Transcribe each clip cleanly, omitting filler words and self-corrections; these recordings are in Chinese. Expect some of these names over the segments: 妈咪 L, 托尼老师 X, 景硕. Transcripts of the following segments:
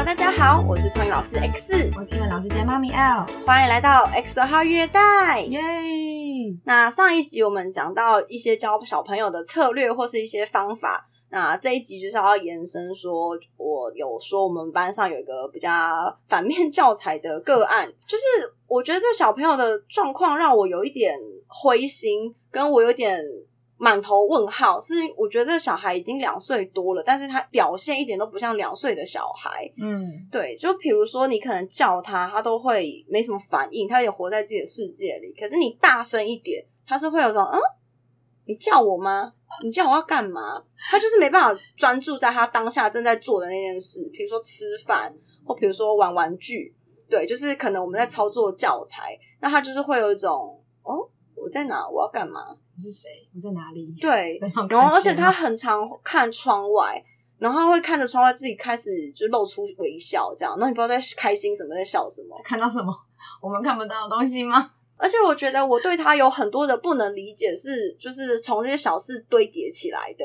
Hello， 大家好，我是托尼老师 X， 我是英文老师兼妈咪 L， 欢迎来到 X 号育乐袋，耶！那上一集我们讲到一些教小朋友的策略或是一些方法，那这一集就是要延伸说，我有说我们班上有一个比较反面教材的个案，就是我觉得这小朋友的状况让我有一点灰心，跟我有点满头问号，是我觉得这小孩已经2岁多了，但是他表现一点都不像2岁的小孩。嗯，对，就比如说你可能叫他，他都会没什么反应，他也活在自己的世界里。可是你大声一点，他是会有种你叫我吗？你叫我要干嘛？他就是没办法专注在他当下正在做的那件事，比如说吃饭，或比如说玩玩具。对，就是可能我们在操作教材，那他就是会有一种我在哪？我要干嘛？你是谁？我在哪里？对，然后而且他很常看窗外，然后他会看着窗外自己开始就露出微笑，这样，然后你不知道在开心什么，在笑什么，看到什么我们看不到的东西吗？而且我觉得我对他有很多的不能理解，是就是从这些小事堆叠起来的。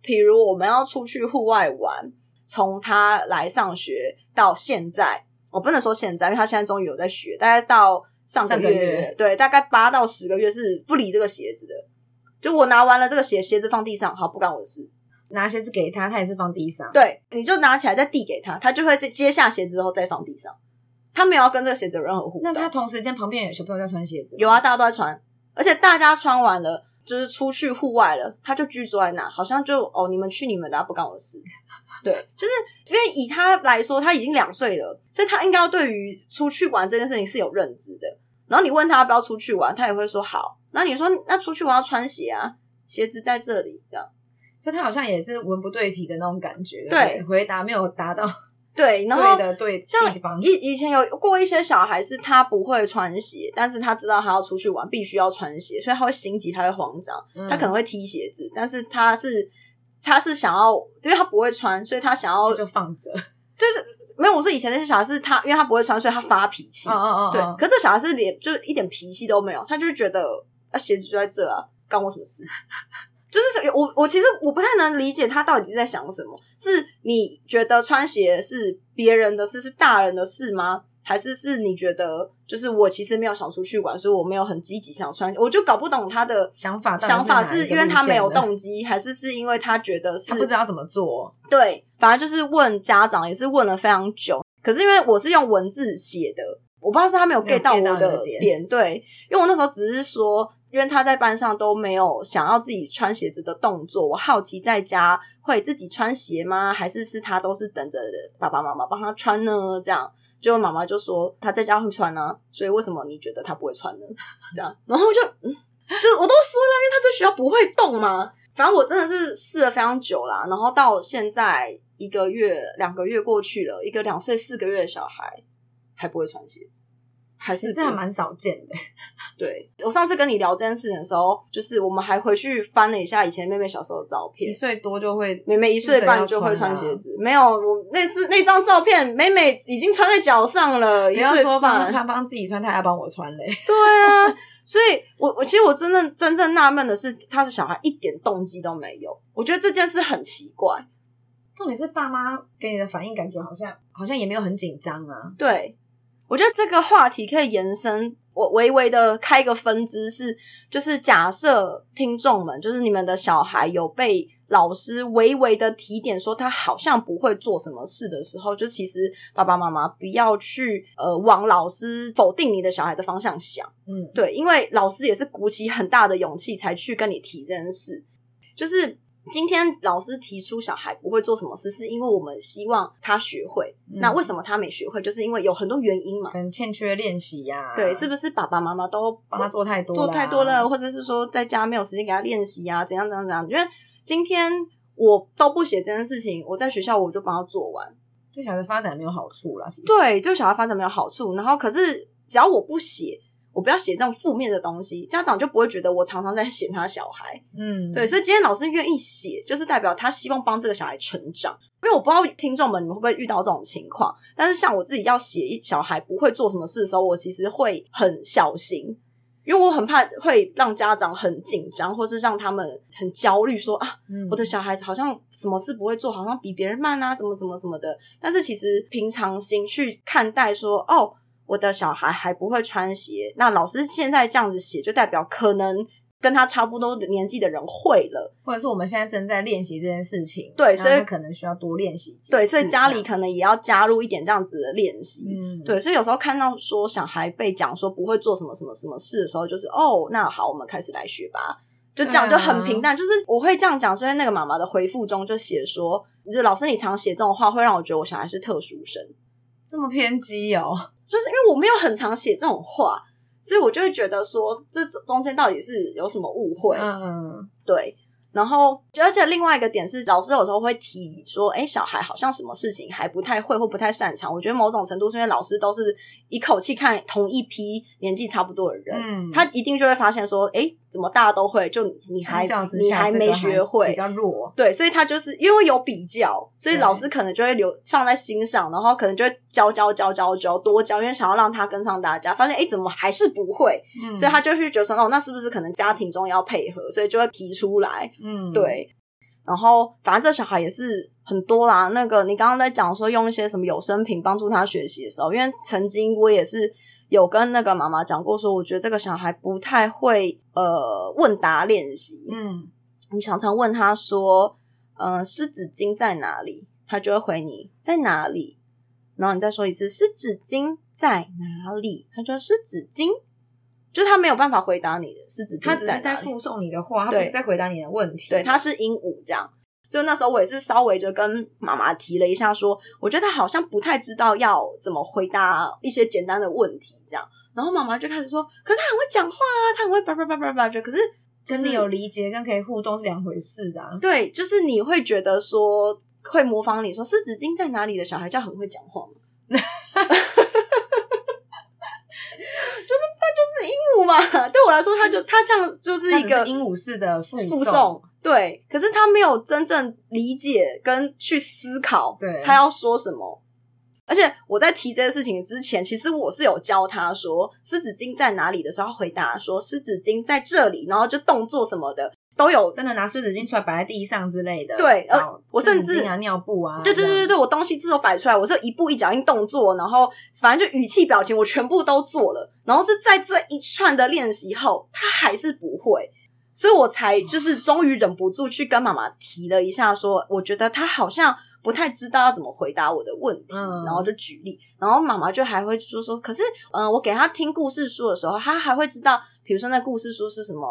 比如我们要出去户外玩，从他来上学到现在，我不能说现在，因为他现在终于有在学，大概到上个月对，大概8到10个月是不理这个鞋子的。就我拿完了这个鞋子放地上，好，不干我的事。拿鞋子给他，他也是放地上。对，你就拿起来再递给他，他就会接下鞋子之后再放地上。他没有要跟这个鞋子有任何互动。那他同时间旁边有小朋友在穿鞋子？有啊，大家都在穿，而且大家穿完了就是出去户外了，他就继续坐在那，好像就你们去你们的，不干我的事。对，就是因为以他来说，他已经2岁了，所以他应该要对于出去玩这件事情是有认知的。然后你问他要不要出去玩，他也会说好。那你说那出去玩要穿鞋啊，鞋子在这里，这样，所以他好像也是文不对题的那种感觉。对，回答没有达到对然后对的对地方。像以前有过一些小孩是他不会穿鞋，但是他知道他要出去玩必须要穿鞋，所以他会心急，他会慌张，他可能会踢鞋子，但是他是想要，因为他不会穿，所以他想要就放着，就是没有。我说以前那些小孩是他，因为他不会穿，所以他发脾气。对。可是这小孩是连就是一点脾气都没有，他就是觉得鞋子就在这啊，干我什么事？就是我其实我不太能理解他到底在想什么。是你觉得穿鞋是别人的事，是大人的事吗？还是你觉得就是我其实没有想出去玩，所以我没有很积极想穿，我就搞不懂他的想法是因为他没有动机，还是因为他觉得是他不知道怎么做。对，反正就是问家长也是问了非常久，可是因为我是用文字写的，我不知道是他没有 get 到我的点。对，因为我那时候只是说因为他在班上都没有想要自己穿鞋子的动作，我好奇在家会自己穿鞋吗？还是他都是等着爸爸妈妈帮他穿呢？这样结果妈妈就说他在家会穿啊，所以为什么你觉得他不会穿呢？这样，然后就我都说了，因为他在学校不会动嘛。反正我真的是试了非常久啦，然后到现在1个月2个月过去了，一个2岁4个月的小孩还不会穿鞋子，还是这还蛮少见的。对，我上次跟你聊这件事情的时候，就是我们还回去翻了一下以前妹妹小时候的照片，1岁多就会，妹妹1岁半就会穿鞋子。没有，我那张照片妹妹已经穿在脚上了，不要说帮自己穿，她还要帮我穿嘞。对啊，所以我其实我真正纳闷的是，她的小孩一点动机都没有，我觉得这件事很奇怪。重点是爸妈给你的反应感觉好像也没有很紧张啊。对，我觉得这个话题可以延伸，我微微的开一个分支是，就是假设听众们，就是你们的小孩有被老师微微的提点说他好像不会做什么事的时候，就其实爸爸妈妈不要去往老师否定你的小孩的方向想。对，因为老师也是鼓起很大的勇气才去跟你提这件事。就是今天老师提出小孩不会做什么事，是因为我们希望他学会。那为什么他没学会？就是因为有很多原因嘛，可能欠缺练习啊。对，是不是爸爸妈妈都帮他做太多了，或者是说在家没有时间给他练习啊？怎样？因为今天我都不写这件事情，我在学校我就帮他做完，对小孩发展没有好处啦。对，对小孩发展没有好处。然后可是只要我不写，我不要写这种负面的东西，家长就不会觉得我常常在嫌他小孩。对，所以今天老师愿意写，就是代表他希望帮这个小孩成长。因为我不知道听众们你们会不会遇到这种情况，但是像我自己要写小孩不会做什么事的时候，我其实会很小心，因为我很怕会让家长很紧张，或是让他们很焦虑说啊、我的小孩子好像什么事不会做，好像比别人慢啊，怎么怎么怎么的。但是其实平常心去看待说，哦，我的小孩还不会穿鞋，那老师现在这样子写就代表可能跟他差不多年纪的人会了，或者是我们现在正在练习这件事情，对，所以可能需要多练习。对，所以家里可能也要加入一点这样子的练习、对，所以有时候看到说小孩被讲说不会做什么什么什么事的时候，就是哦，那好，我们开始来学吧，就这样，就很平淡、就是我会这样讲，是因为那个妈妈的回复中就写说，就是老师你常写这种话会让我觉得我小孩是特殊生。这么偏激哦，就是因为我没有很常写这种话，所以我就会觉得说这中间到底是有什么误会。对，然后而且另外一个点是，老师有时候会提说小孩好像什么事情还不太会或不太擅长，我觉得某种程度是因为老师都是一口气看同一批年纪差不多的人、他一定就会发现说怎么大家都会，就你还没学会、这个、比较弱。对，所以他就是因为有比较，所以老师可能就会放在心上，然后可能就会教多教，因为想要让他跟上大家，发现怎么还是不会、所以他就会觉得说哦，那是不是可能家庭中也要配合，所以就会提出来。对，然后反正这小孩也是很多啦。那个你刚刚在讲说用一些什么有声品帮助他学习的时候，因为曾经我也是有跟那个妈妈讲过说，我觉得这个小孩不太会问答练习。你常常问他说湿纸巾在哪里，他就会回你在哪里，然后你再说一次湿纸巾在哪里，他就湿纸巾，就是他没有办法回答你的湿纸巾在哪里，他只是在附送你的话，他不是在回答你的问题。对，他是鹦鹉这样。所以那时候我也是稍微就跟妈妈提了一下说，我觉得他好像不太知道要怎么回答一些简单的问题这样。然后妈妈就开始说，可是他很会讲话啊，他很会叭叭叭叭叭，可是就是有理解跟可以互动是两回事啊。对，就是你会觉得说会模仿你说湿纸巾在哪里的小孩叫很会讲话吗？就是他就是鹦鹉嘛，对我来说他这样就是一个鹦鹉式的附送。对，可是他没有真正理解跟去思考他要说什么。而且我在提这些事情之前，其实我是有教他说湿纸巾在哪里的时候要回答说湿纸巾在这里，然后就动作什么的都有，真的拿湿纸巾出来摆在地上之类的。对，我甚至尿布啊，对，我东西自己摆出来，我是一步一脚印动作，然后反正就语气表情我全部都做了，然后是在这一串的练习后他还是不会，所以我才就是终于忍不住去跟妈妈提了一下说，我觉得他好像不太知道要怎么回答我的问题，然后就举例，然后妈妈就还会说可是我给他听故事书的时候，他还会知道，比如说那故事书是什么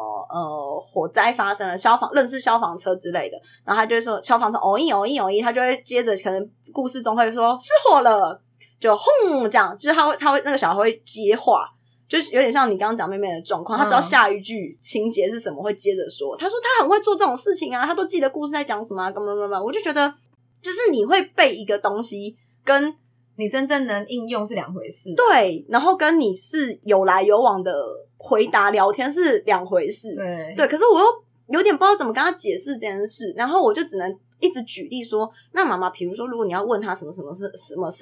火灾发生了，认识消防车之类的，然后他就会说消防车哦一哦一哦一，他就会接着可能故事中会说失火了，就轰这样，就是他会那个小孩会接话，就是有点像你刚刚讲妹妹的状况，他只要下一句情节是什么会接着说。他说他很会做这种事情啊，他都记得故事在讲什么啊，我就觉得就是你会背一个东西跟你真正能应用是两回事。对，然后跟你是有来有往的回答聊天是两回事。对，可是我又有点不知道怎么跟他解释这件事，然后我就只能一直举例说，那妈妈比如说如果你要问他什么事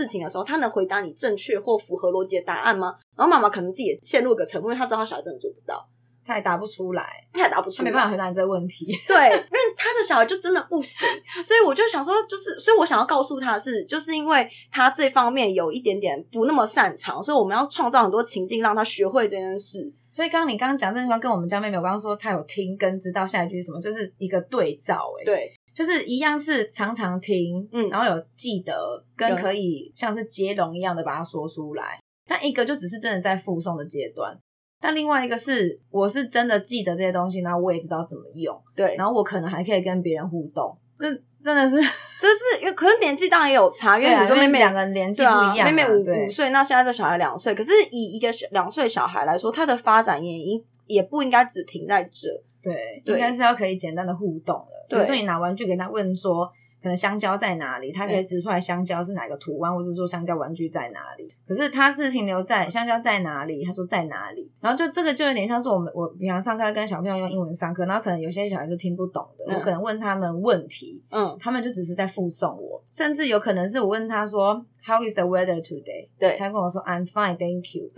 情的时候，他能回答你正确或符合逻辑的答案吗？然后妈妈可能自己也陷入个沉默，因为他知道他小孩真的做不到，他也答不出来，他没办法回答你这个问题。对，因为他的小孩就真的不行，所以我就想说，所以我想要告诉他的是，就是因为他这方面有一点点不那么擅长，所以我们要创造很多情境让他学会这件事。所以你刚刚讲这句话跟我们家妹妹，我刚刚说她有听跟知道下一句是什么，就是一个对照。对，就是一样是常常听，然后有记得跟可以像是接龙一样的把它说出来，但一个就只是真的在附送的阶段。但另外一个是我是真的记得这些东西，然后我也知道怎么用。对，然后我可能还可以跟别人互动，这真的是可是年纪当然也有差，因为你说妹妹两个人年纪不一样，妹妹5岁，那现在这小孩2岁，可是以一个2岁小孩来说，他的发展也不应该只停在这。对，应该是要可以简单的互动了。比如说你拿玩具给他问说可能香蕉在哪里，他可以指出来香蕉是哪个图案，或者说香蕉玩具在哪里。可是他是停留在香蕉在哪里，他说在哪里，然后就这个就有点像是我平常上课跟小朋友用英文上课，然后可能有些小孩是听不懂的，我可能问他们问题，他们就只是在附送我，甚至有可能是我问他说 How is the weather today？ 对，他跟我说 I'm fine, thank you。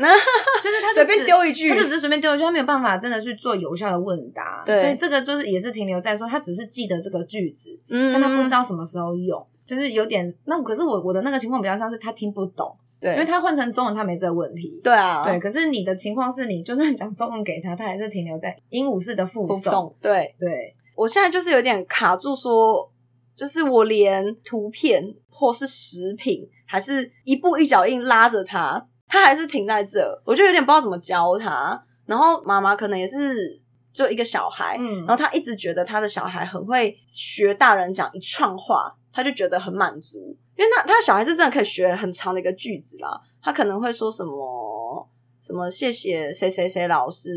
就是他随便丢一句，他就只是随便丢一句，他没有办法真的去做有效的问答。对，所以这个就是也是停留在说他只是记得这个句子，嗯，但他不知道什么时候用，就是有点那可是我的那个情况比较像是他听不懂。对，因为他换成中文他没这个问题。对啊，对，可是你的情况是你就算讲中文给他，他还是停留在鹦鹉式的附送。对对，我现在就是有点卡住说，就是我连图片或是食品还是一步一脚印拉着他，他还是停在这，我就有点不知道怎么教他。然后妈妈可能也是就一个小孩，嗯，然后他一直觉得他的小孩很会学大人讲一串话，他就觉得很满足。因为他的小孩是真的可以学很长的一个句子啦，他可能会说什么什么谢谢谁谁谁老师，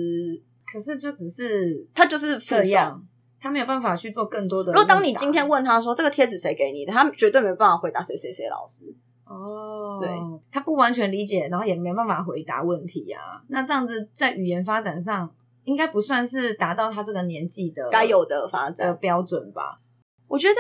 可是就只是他就是这样，他没有办法去做更多的。如果当你今天问他说这个贴纸谁给你的，他绝对没办法回答谁谁谁老师。哦，对，他不完全理解，然后也没办法回答问题啊。那这样子在语言发展上应该不算是达到他这个年纪的该有的发展的标准吧。我觉得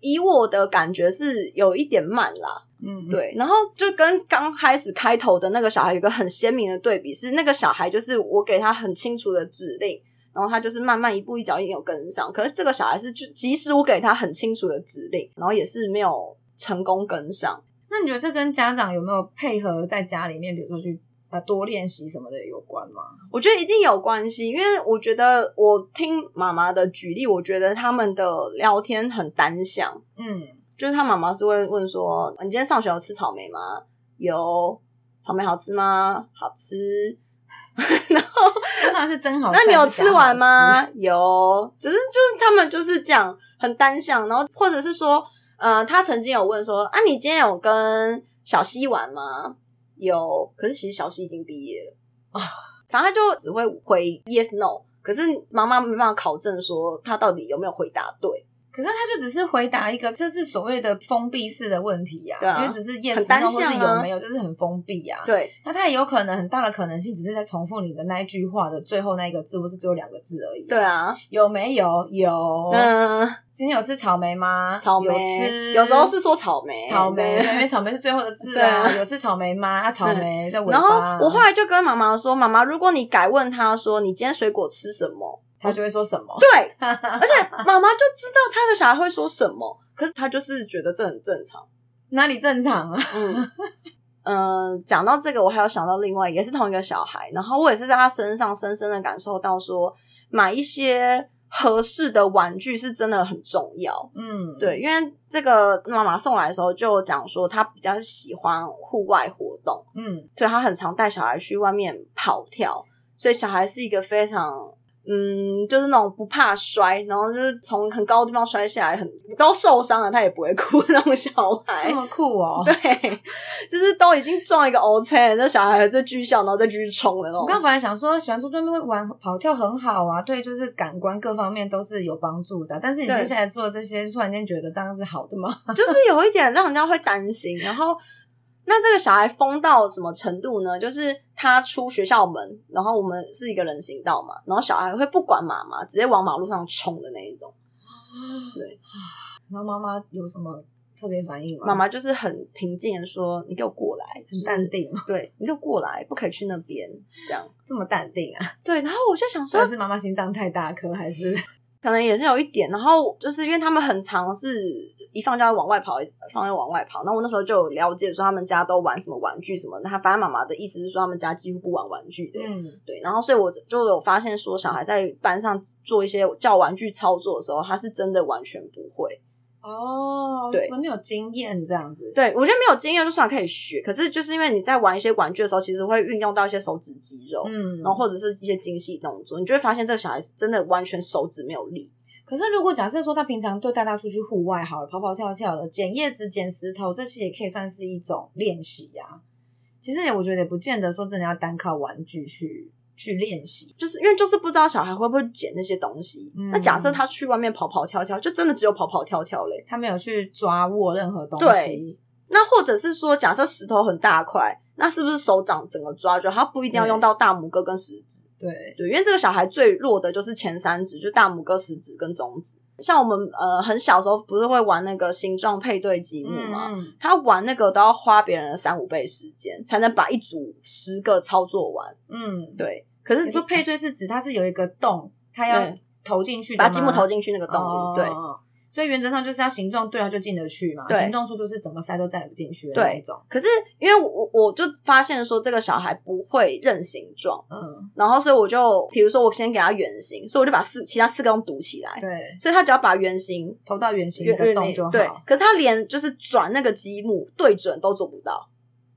以我的感觉是有一点慢啦，嗯，对。然后就跟刚开始开头的那个小孩有个很鲜明的对比，是那个小孩就是我给他很清楚的指令，然后他就是慢慢一步一脚印有跟上，可是这个小孩是即使我给他很清楚的指令，然后也是没有成功跟上。那你觉得这跟家长有没有配合在家里面比如说去多练习什么的有关吗？我觉得一定有关系，因为我觉得我听妈妈的举例，我觉得他们的聊天很单向，嗯，就是他妈妈是会问说你今天上学有吃草莓吗？有。草莓好吃吗？好吃。然后那是真好吃。那你有吃完吗？有。就是他们就是这样很单向。然后或者是说他曾经有问说啊你今天有跟小西玩吗？有。可是其实小西已经毕业了，反正他就只会回 yes no， 可是妈妈没办法考证说他到底有没有回答对。可是他就只是回答一个，这是所谓的封闭式的问题啊，因为只是 yes no 或是有没有，就是很封闭啊。对，那他也有可能很大的可能性只是在重复你的那一句话的最后那一个字或是最后两个字而已。对啊，有没有？有。嗯，今天有吃草莓吗？草莓有吃，有时候是说草莓，因为草莓是最后的字啊。有吃草莓吗？啊，草莓在尾巴。然后我后来就跟妈妈说，妈妈，如果你改问他说你今天水果吃什么，他就会说什么。对，而且妈妈就知道他的小孩会说什么，可是他就是觉得这很正常。哪里正常啊？讲到这个我还有想到另外也是同一个小孩，然后我也是在他身上深深的感受到说买一些合适的玩具是真的很重要。嗯，对，因为这个妈妈送来的时候就讲说她比较喜欢户外活动，嗯，所以她很常带小孩去外面跑跳，所以小孩是一个非常就是那种不怕摔，然后就是从很高的地方摔下来，很都受伤了他也不会哭那种小孩。这么酷哦。对，就是都已经撞一个 OK， 那小孩还是继续笑然后再继续冲的那种。我刚本来想说喜欢出去那边玩跑跳很好啊，对，就是感官各方面都是有帮助的，但是你接下来做的这些突然间觉得这样是好的吗？就是有一点让人家会担心。然后那这个小孩疯到什么程度呢？就是他出学校门，然后我们是一个人行道嘛，然后小孩会不管妈妈直接往马路上冲的那一种。对，然后妈妈有什么特别反应吗？妈妈就是很平静的说你给我过来，很淡定，就是，对，你给我过来，不可以去那边，这样这么淡定啊。对，然后我就想说是妈妈心脏太大颗还是可能也是有一点。然后就是因为他们很常是一放假往外跑一放假往外跑，那我那时候就有了解说他们家都玩什么玩具什么的，反正妈妈的意思是说他们家几乎不玩玩具的，嗯，对。然后所以我就有发现说小孩在班上做一些叫玩具操作的时候他是真的完全不会。哦，对，没有经验这样子。对，我觉得没有经验就算可以学，可是就是因为你在玩一些玩具的时候其实会运用到一些手指肌肉，嗯，然后或者是一些精细动作，你就会发现这个小孩真的完全手指没有力。可是如果假设说他平常对带他出去户外好了，跑跑跳跳的，捡叶子捡石头，这些也可以算是一种练习啊。其实我觉得也不见得说真的要单靠玩具去练习，就是因为就是不知道小孩会不会捡那些东西，嗯，那假设他去外面跑跑跳跳就真的只有跑跑跳跳嘞，他没有去抓握任何东西。对，那或者是说假设石头很大块，那是不是手掌整个抓住，他不一定要用到大拇哥跟食指。对，因为这个小孩最弱的就是前三指，就大拇哥、食指跟中指，像我们很小时候不是会玩那个形状配对积木吗？他玩那个都要花别人的3-5倍时间才能把一组10个操作完。嗯，对。可是你说配对是指它是有一个洞，它要投进去的吗？把积木投进去那个洞里，哦，对。所以原则上就是要形状对它就进得去嘛，形状处就是怎么塞都塞不进去的那种。可是因为我就发现说这个小孩不会认形状，然后所以我就比如说我先给他圆形，所以我就把其他4个都堵起来，对，所以他只要把圆形投到圆形的洞就好。对，可是他连就是转那个积木对准都做不到。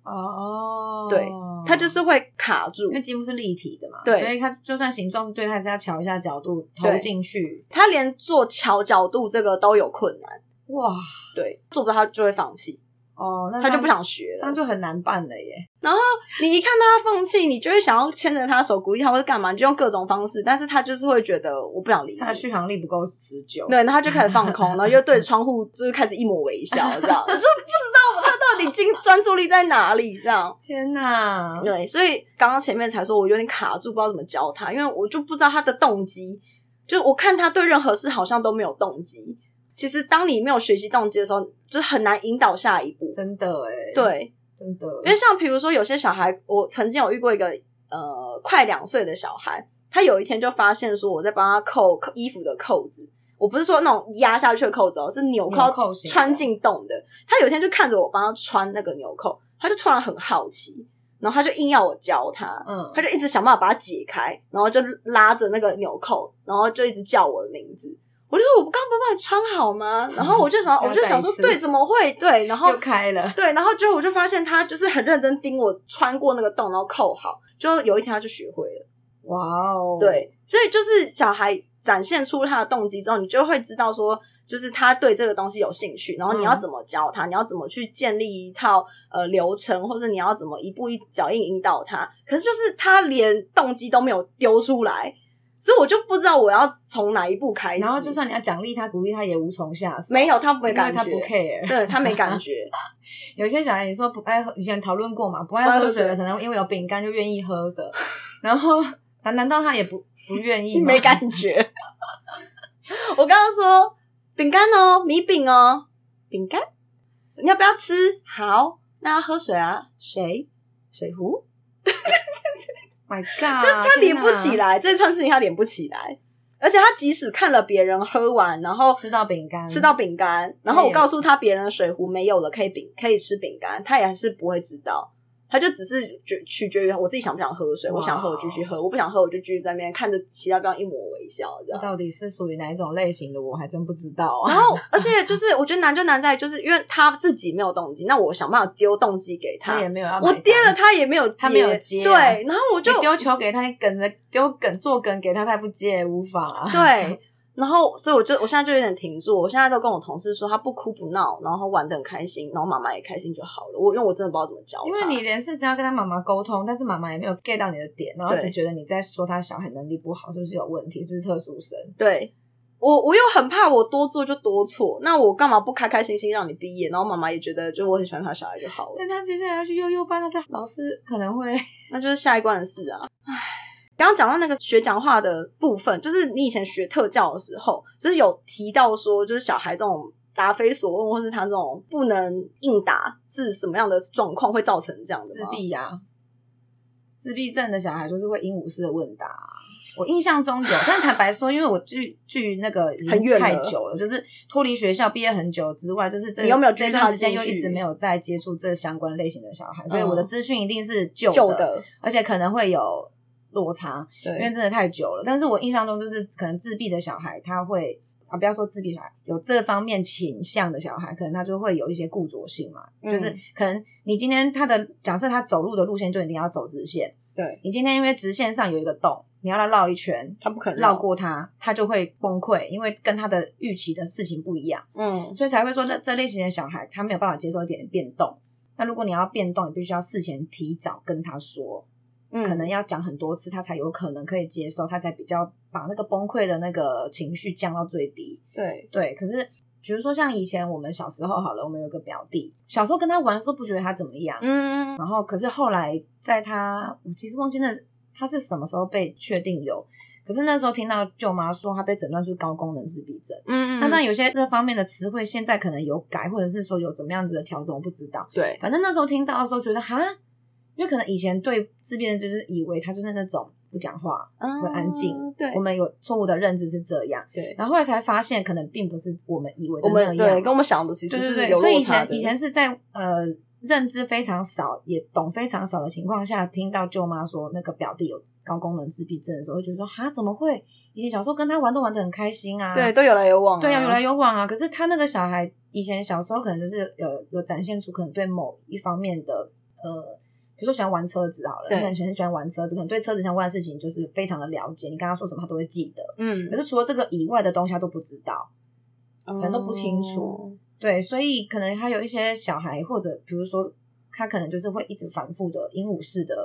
哦，对，它就是会卡住，因为积木是立体的嘛，对，所以它就算形状是对，它还是要瞧一下角度投进去，它连做瞧角度这个都有困难。哇，对，做不到它就会放弃。哦，那他就不想学了，这样就很难办了耶。然后你一看到他放弃，你就会想要牵着他的手鼓励他或是干嘛，你就用各种方式，但是他就是会觉得我不想理你，他的续航力不够持久。对，然后他就开始放空，然后又对着窗户就是开始一抹微笑，这样我就不知道他到底专注力在哪里，这样。天哪！对，所以刚刚前面才说我有点卡住，不知道怎么教他，因为我就不知道他的动机，就我看他对任何事好像都没有动机。其实当你没有学习动机的时候，就很难引导下一步。真的欸，对，真的。因为像比如说有些小孩，我曾经有遇过一个快2岁的小孩，他有一天就发现说我在帮他扣衣服的扣子，我不是说那种压下去的扣子，是纽扣穿进洞的。他有一天就看着我帮他穿那个纽扣，他就突然很好奇，然后他就硬要我教他，他就一直想办法把它解开，然后就拉着那个纽扣，然后就一直叫我的名字。我就说我刚不帮你穿好吗？然后我就想说对，怎么会？对，然后又开了。对，然后就我就发现他就是很认真盯我穿过那个洞，然后扣好，就有一天他就学会了。哇哦！对，所以就是小孩展现出他的动机之后，你就会知道说就是他对这个东西有兴趣，然后你要怎么教他，你要怎么去建立一套流程，或者你要怎么一步一脚印引导他。可是就是他连动机都没有丢出来，所以我就不知道我要从哪一步开始。然后就算你要奖励他鼓励他也无从下手。没有，他没感觉，因为他不 care。 对，他没感觉。有些小孩你说不爱喝，以前讨论过嘛，不爱喝水的可能因为有饼干就愿意喝的，然后难道他也不愿意吗？没感觉。我刚刚说饼干哦，米饼哦，饼干你要不要吃？好，那要喝水啊，水壶。My God, 就他连不起来，这串事情他连不起来。而且他即使看了别人喝完，然后吃到饼干，然后我告诉他别人的水壶没有了，可以吃饼干，他也还是不会知道。他就只是取决于我自己想不想喝水。我想喝我继续喝，我不想喝我就继续在那边看着其他地方一抹微笑。这到底是属于哪一种类型的我还真不知道啊。然后而且就是我觉得难就难在就是因为他自己没有动机，那我想办法丢动机给他，他也没有要买，我丢了他也没有接，他没有接。对，然后我就丢球给他，你梗着丢梗做梗给他，他不接无法啊。对，然后所以我现在就有点停住，我现在都跟我同事说他不哭不闹，然后玩得很开心，然后妈妈也开心就好了。因为我真的不知道怎么教他，因为你连是只要跟他妈妈沟通，但是妈妈也没有 get 到你的点，然后只觉得你在说他小孩能力不好，是不是有问题，是不是特殊生。对，我又很怕我多做就多错，那我干嘛不开开心心让你毕业，然后妈妈也觉得就我很喜欢他小孩就好了。但他接下来要去幼幼班，他老师可能会那就是下一关的事啊。唉，刚刚讲到那个学讲话的部分，就是你以前学特教的时候就是有提到说就是小孩这种答非所问或是他这种不能应答是什么样的状况会造成这样的吗？自闭啊，自闭症的小孩就是会鹦鹉式的问答，我印象中有。但坦白说因为我距那个已经太久了，就是脱离学校毕业很久之外，就是你有没有这段时间又一直没有在接触这相关类型的小孩，所以我的资讯一定是旧的，而且可能会有落差，因为真的太久了。但是我印象中就是可能自闭的小孩他会不要说自闭小孩，有这方面倾向的小孩可能他就会有一些固着性嘛，就是可能你今天他的假设他走路的路线就一定要走直线，对，你今天因为直线上有一个洞，你要绕一圈他不可能绕过它，他就会崩溃，因为跟他的预期的事情不一样。所以才会说这类型的小孩他没有办法接受一点点变动。那如果你要变动，你必须要事前提早跟他说，可能要讲很多次他才有可能可以接受，他才比较把那个崩溃的那个情绪降到最低。对对，可是比如说像以前我们小时候好了，我们有个表弟，小时候跟他玩的时候不觉得他怎么样，然后可是后来在他我其实忘记那他是什么时候被确定有，可是那时候听到舅妈说她被诊断出高功能自闭症，那当然有些这方面的词汇现在可能有改，或者是说有怎么样子的调整，我不知道。对，反正那时候听到的时候觉得哈，因为可能以前对自闭症就是以为他就是那种不讲话会安静，对，我们有错误的认知是这样。对，然后后来才发现可能并不是我们以为的那样，我们对跟我们想的其实是有落差的。所以以前是在认知非常少也懂非常少的情况下，听到舅妈说那个表弟有高功能自闭症的时候，会觉得说哈怎么会，以前小时候跟他玩都玩得很开心啊，对，都有来有往啊，对啊，有来有往啊，可是他那个小孩以前小时候可能就是有展现出可能对某一方面的比如说喜欢玩车子好了，你可能很喜欢玩车子，可能对车子相关的事情就是非常的了解，你跟他说什么他都会记得，可是除了这个以外的东西他都不知道，可能都不清楚。对，所以可能还有一些小孩，或者比如说他可能就是会一直反复的鹦鹉式的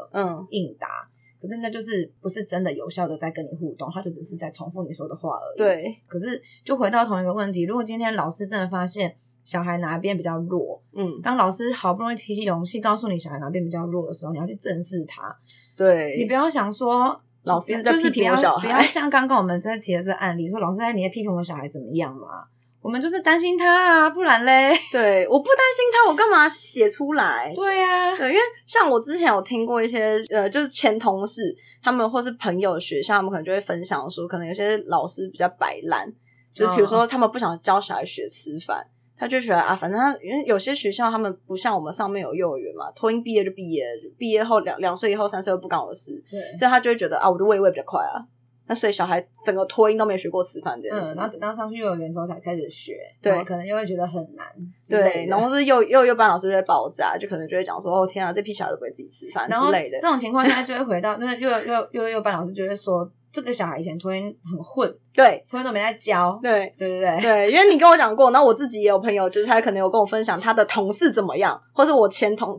应答，可是那就是不是真的有效的在跟你互动，他就只是在重复你说的话而已。对，可是就回到同一个问题，如果今天老师真的发现小孩哪边比较弱，当老师好不容易提起勇气告诉你小孩哪边比较弱的时候，你要去正视他。对，你不要想说老师在批评我小孩，就是不要像刚刚我们在提的这案例说老师在你在批评我小孩怎么样嘛，我们就是担心他啊，不然嘞？对，我不担心他，我干嘛写出来？对啊，对，因为像我之前有听过一些就是前同事他们或是朋友学校，他们可能就会分享说，可能有些老师比较摆烂，就是比如说他们不想教小孩学吃饭，他就觉得啊，反正他因为有些学校他们不像我们上面有幼儿园嘛，托婴毕业就毕业，毕业后两岁以后3岁又不干我的事，所以他就会觉得啊，我就喂一喂比较快啊。那所以小孩整个托婴都没学过吃饭这件事，然后等到上去幼儿园之后才开始学，对，可能又会觉得很难，对，然后是幼班老师就会爆炸，就可能就会讲说哦天啊，这批小孩都不会自己吃饭之类的。这种情况下就会回到那幼班老师就会说这个小孩以前托婴很混，对，托婴都没在教，对对对对，因为你跟我讲过，然后我自己也有朋友，就是他可能有跟我分享他的同事怎么样，或是我就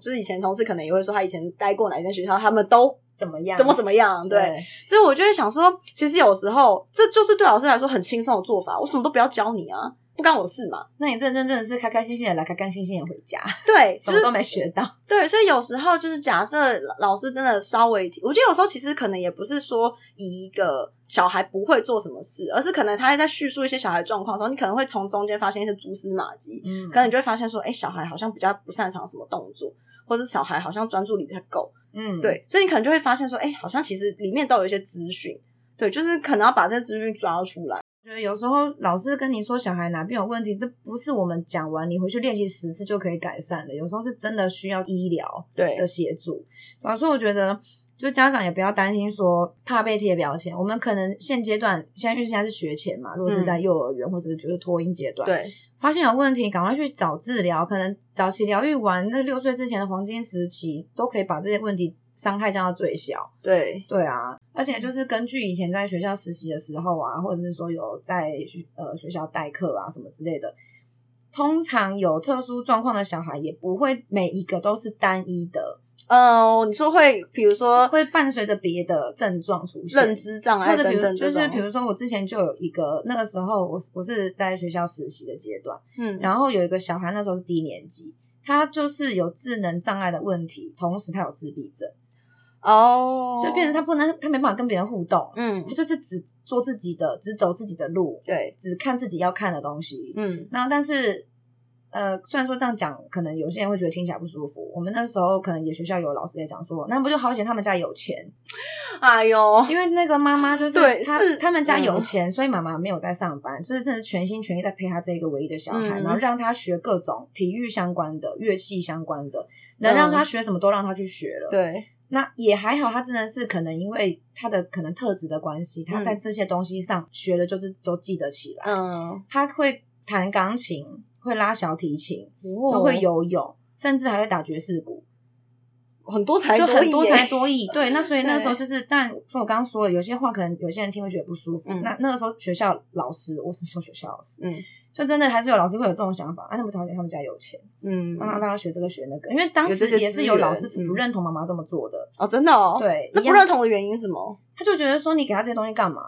是以前同事可能也会说他以前待过哪一间学校，他们都怎么样， 对，所以我就会想说其实有时候这就是对老师来说很轻松的做法，我什么都不要教你啊，不干我事嘛，那你真的是开开心心的来，开开心心的回家，对，什么都没学到，对，所以有时候就是假设老师真的稍微我觉得有时候其实可能也不是说以一个小孩不会做什么事，而是可能他在叙述一些小孩状况的时候，你可能会从中间发现一些蛛丝马迹，可能你就会发现说小孩好像比较不擅长什么动作，或者小孩好像专注力不太够，对，所以你可能就会发现说好像其实里面都有一些资讯，对，就是可能要把这资讯抓出来。我觉得有时候老师跟你说小孩哪边有问题，这不是我们讲完你回去练习10次就可以改善的，有时候是真的需要医疗的协助。所以我觉得就家长也不要担心说怕被贴标签，我们可能现阶段因为现在是学前嘛，如果是在幼儿园或者是比如托婴阶段，对，发现有问题赶快去找治疗，可能早期疗愈完那6岁之前的黄金时期都可以把这些问题伤害降到最小。对对啊，而且就是根据以前在学校实习的时候啊，或者是说有在学校代课啊什么之类的，通常有特殊状况的小孩也不会每一个都是单一的，你说会比如说会伴随着别的症状出现，认知障碍等等，就是比如说我之前就有一个，那个时候我是在学校实习的阶段，然后有一个小孩那时候是低年级，他就是有智能障碍的问题，同时他有自闭症，所以变成他没办法跟别人互动，他就是只做自己的，只走自己的路，对，只看自己要看的东西，那但是虽然说这样讲可能有些人会觉得听起来不舒服，我们那时候可能也学校有老师也讲说那不就好险他们家有钱，哎呦，因为那个妈妈就是他们家有钱，所以妈妈没有在上班，就是真的全心全意在陪他这个唯一的小孩，然后让他学各种体育相关的，乐器相关的，能让他学什么都让他去学了，对，那也还好，他真的是可能因为他的可能特质的关系，他在这些东西上学的就是都记得起来，他会弹钢琴，会拉小提琴，会游泳，甚至还会打爵士鼓，很多才多艺。对，那所以那时候就是，但我刚刚说了，有些话可能有些人听会觉得不舒服。那个时候学校老师，我是说学校老师，就真的还是有老师会有这种想法，那么讨厌他们家有钱，让他学这个学那个，因为当时也是有老师是不认同妈妈这么做的。哦，真的哦，对，那不认同的原因是什么？他就觉得说你给他这些东西干嘛？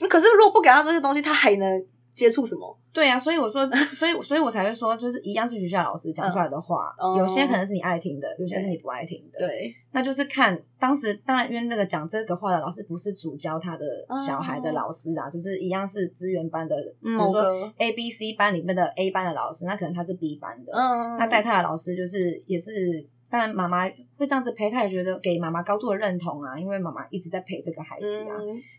那可是如果不给他这些东西，他还能接触什么。对啊，所以我说，所以我才会说，就是一样是学校老师讲出来的话，有些可能是你爱听的，有些是你不爱听的。对，那就是看当时，当然因为那个讲这个话的老师不是主教他的小孩的老师啊，就是一样是资源班的，比如说 A、B、C 班里面的 A 班的老师，那可能他是 B 班的，那带他的老师就是也是。当然妈妈会这样子陪她，也觉得给妈妈高度的认同啊，因为妈妈一直在陪这个孩子啊，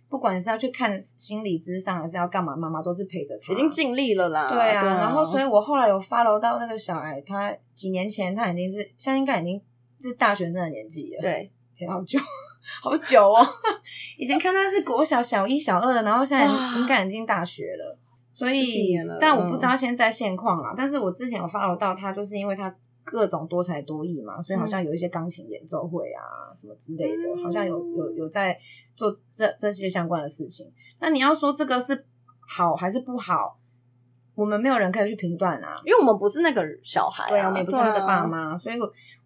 不管是要去看心理咨商还是要干嘛，妈妈都是陪着她，已经尽力了啦。对啊，对啊，然后所以我后来有 follow 到那个小孩，他几年前他已经是现在应该已经是大学生的年纪了。对，好久好久哦以前看他是国小小一小二的，然后现在应该已经大学了，所以但我不知道现在现况啦，但是我之前有 follow 到他，就是因为他各种多才多艺嘛，所以好像有一些钢琴演奏会啊什么之类的，好像有在做这些相关的事情。那你要说这个是好还是不好，我们没有人可以去评断啊，因为我们不是那个小孩啊，对啊，我们也不是他的爸妈，所以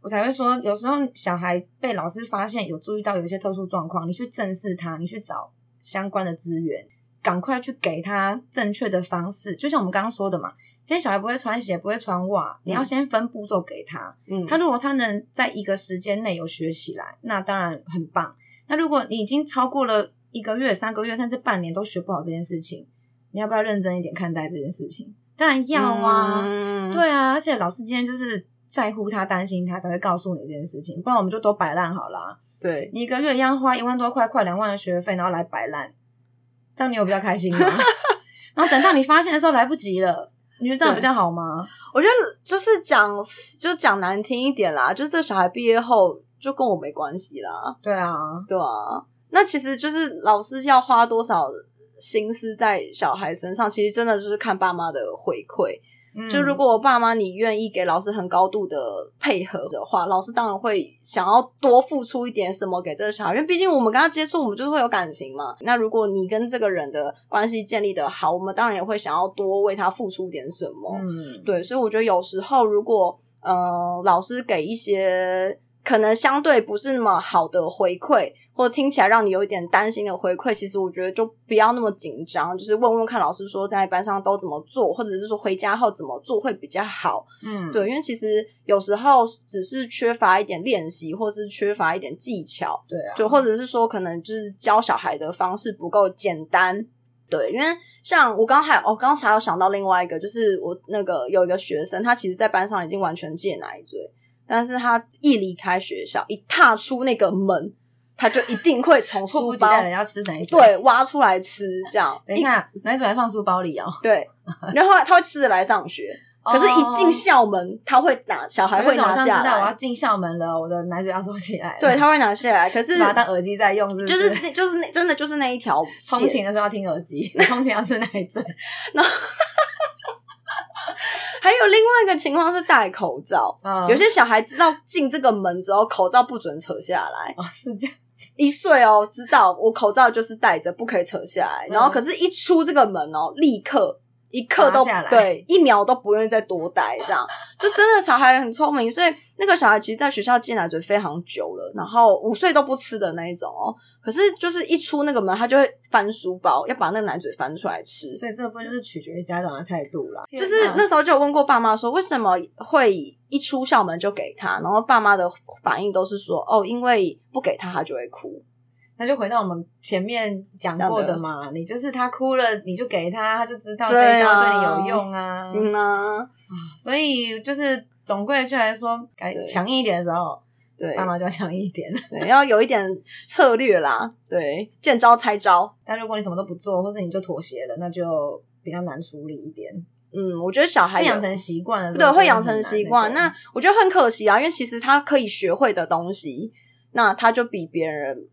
我才会说，有时候小孩被老师发现有注意到有一些特殊状况，你去正视他，你去找相关的资源，赶快去给他正确的方式。就像我们刚刚说的嘛，现在小孩不会穿鞋不会穿袜，你要先分步骤给他，他如果他能在一个时间内有学起来，那当然很棒。那如果你已经超过了1个月3个月甚至半年都学不好这件事情，你要不要认真一点看待这件事情？当然要啊，对啊，而且老师今天就是在乎他担心他才会告诉你这件事情，不然我们就都摆烂好啦。对，你1个月一样花1万多块快2万的学费，然后来摆烂，这样你有比较开心吗然后等到你发现的时候来不及了，你觉得这样比较好吗？我觉得就是讲难听一点啦，就是这小孩毕业后就跟我没关系啦。对啊，对啊。那其实就是老师要花多少心思在小孩身上，其实真的就是看爸妈的回馈。就如果我爸妈你愿意给老师很高度的配合的话，老师当然会想要多付出一点什么给这个小孩，因为毕竟我们跟他接触，我们就是会有感情嘛。那如果你跟这个人的关系建立的好，我们当然也会想要多为他付出点什么。对，所以我觉得有时候如果老师给一些可能相对不是那么好的回馈，或者听起来让你有一点担心的回馈，其实我觉得就不要那么紧张，就是问问看老师说在班上都怎么做，或者是说回家后怎么做会比较好。对，因为其实有时候只是缺乏一点练习，或是缺乏一点技巧。对啊，就或者是说可能就是教小孩的方式不够简单。对，因为像我刚才有想到另外一个，就是我那个有一个学生，他其实在班上已经完全戒奶嘴，但是他一离开学校，一踏出那个门，他就一定会从书包人家吃奶嘴，对，挖出来吃这样。等一下，奶嘴还放书包里哦。对，然后他会吃着来上学，可是一进校门，他会拿小孩会拿下来。知道我要进校门了，我的奶嘴要收起来了。对，他会拿下来，可是把它当耳机在用，是不是？就是真的就是那一条线。通勤的时候要听耳机，通勤要吃奶嘴，然后。还有另外一个情况是戴口罩，有些小孩知道进这个门之后，口罩不准扯下来。哦，是这样子。1岁哦，知道我口罩就是戴着，不可以扯下来。然后可是一出这个门哦，立刻一刻都对，1秒都不愿意再多待，这样就真的小孩很聪明。所以那个小孩其实在学校戒奶嘴非常久了，然后5岁都不吃的那一种哦。可是就是一出那个门，他就会翻书包，要把那个奶嘴翻出来吃。所以这部分就是取决于家长的态度啦。就是那时候就有问过爸妈说，为什么会一出校门就给他？然后爸妈的反应都是说，哦，因为不给他，他就会哭。那就回到我们前面讲过的嘛，你就是他哭了，你就给他，他就知道这一招对你有用啊。所以就是总归去来说，强硬一点的时候，对，爸妈就要强硬一点，对，要有一点策略啦，对，见招拆招。但如果你什么都不做，或是你就妥协了，那就比较难处理一点。我觉得小孩会养成习惯了，对，会养成习惯。那我觉得很可惜啊，因为其实他可以学会的东西，那他就比别人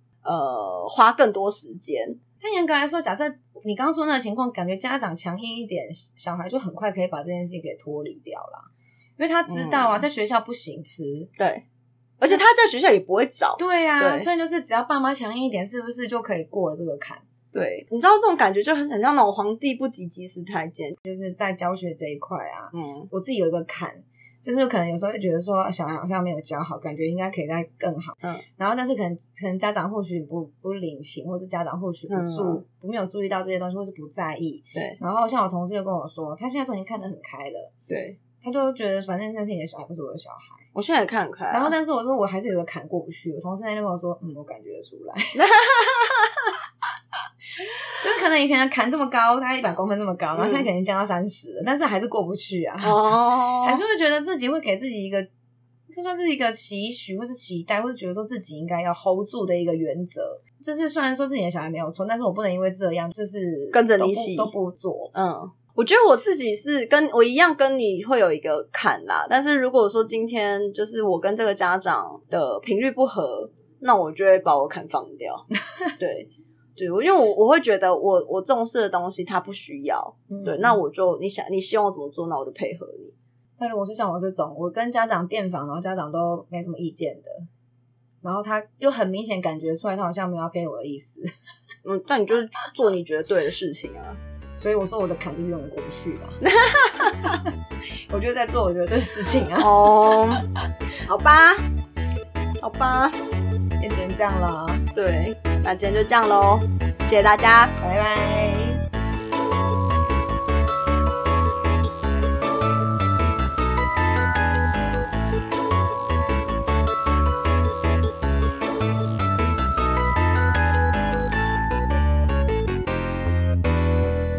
花更多时间。但严格来说，假设你刚刚说那个情况，感觉家长强硬一点，小孩就很快可以把这件事情给脱离掉啦，因为他知道啊，在学校不行吃，对，而且他在学校也不会找，对啊，对，所以就是只要爸妈强硬一点，是不是就可以过了这个坎？对，你知道这种感觉就很像那种皇帝不急急死太监，就是在教学这一块啊，我自己有一个坎。就是可能有时候会觉得说小孩好像没有教好，感觉应该可以再更好，嗯，然后但是可能家长或许不领情，或是家长或许没有注意到这些东西，或是不在意，对。然后像我同事就跟我说，他现在都已经看得很开了，对，他就觉得反正那是你的小孩，不是我的小孩。我现在也看很开，啊，然后但是我说我还是有个坎过不去。我同事那天跟我说，我感觉得出来。就是可能以前的坎这么高，大概100公分这么高，然后现在肯定降到30了，但是还是过不去啊。哦，还是会觉得自己会给自己一个，这算是一个期许，或是期待，或是觉得说自己应该要 hold 住的一个原则。就是虽然说自己的小孩没有错，但是我不能因为这样就是跟着你洗都不做。嗯，我觉得我自己是跟我一样跟你会有一个坎啦，但是如果说今天就是我跟这个家长的频率不合，那我就会把我坎放掉。对对，因为我会觉得我重视的东西他不需要，对，那我就你希望我怎么做，那我就配合你。但如果是像我这种我跟家长电访，然后家长都没什么意见的，然后他又很明显感觉出来他好像没有要配我的意思，但你就是做你觉得对的事情啊。所以我说我的坎就是永远过不去吧。我就在做我觉得对的事情啊。哦，好吧好吧，也只能这样了。对，那今天就这样咯，谢谢大家，拜拜。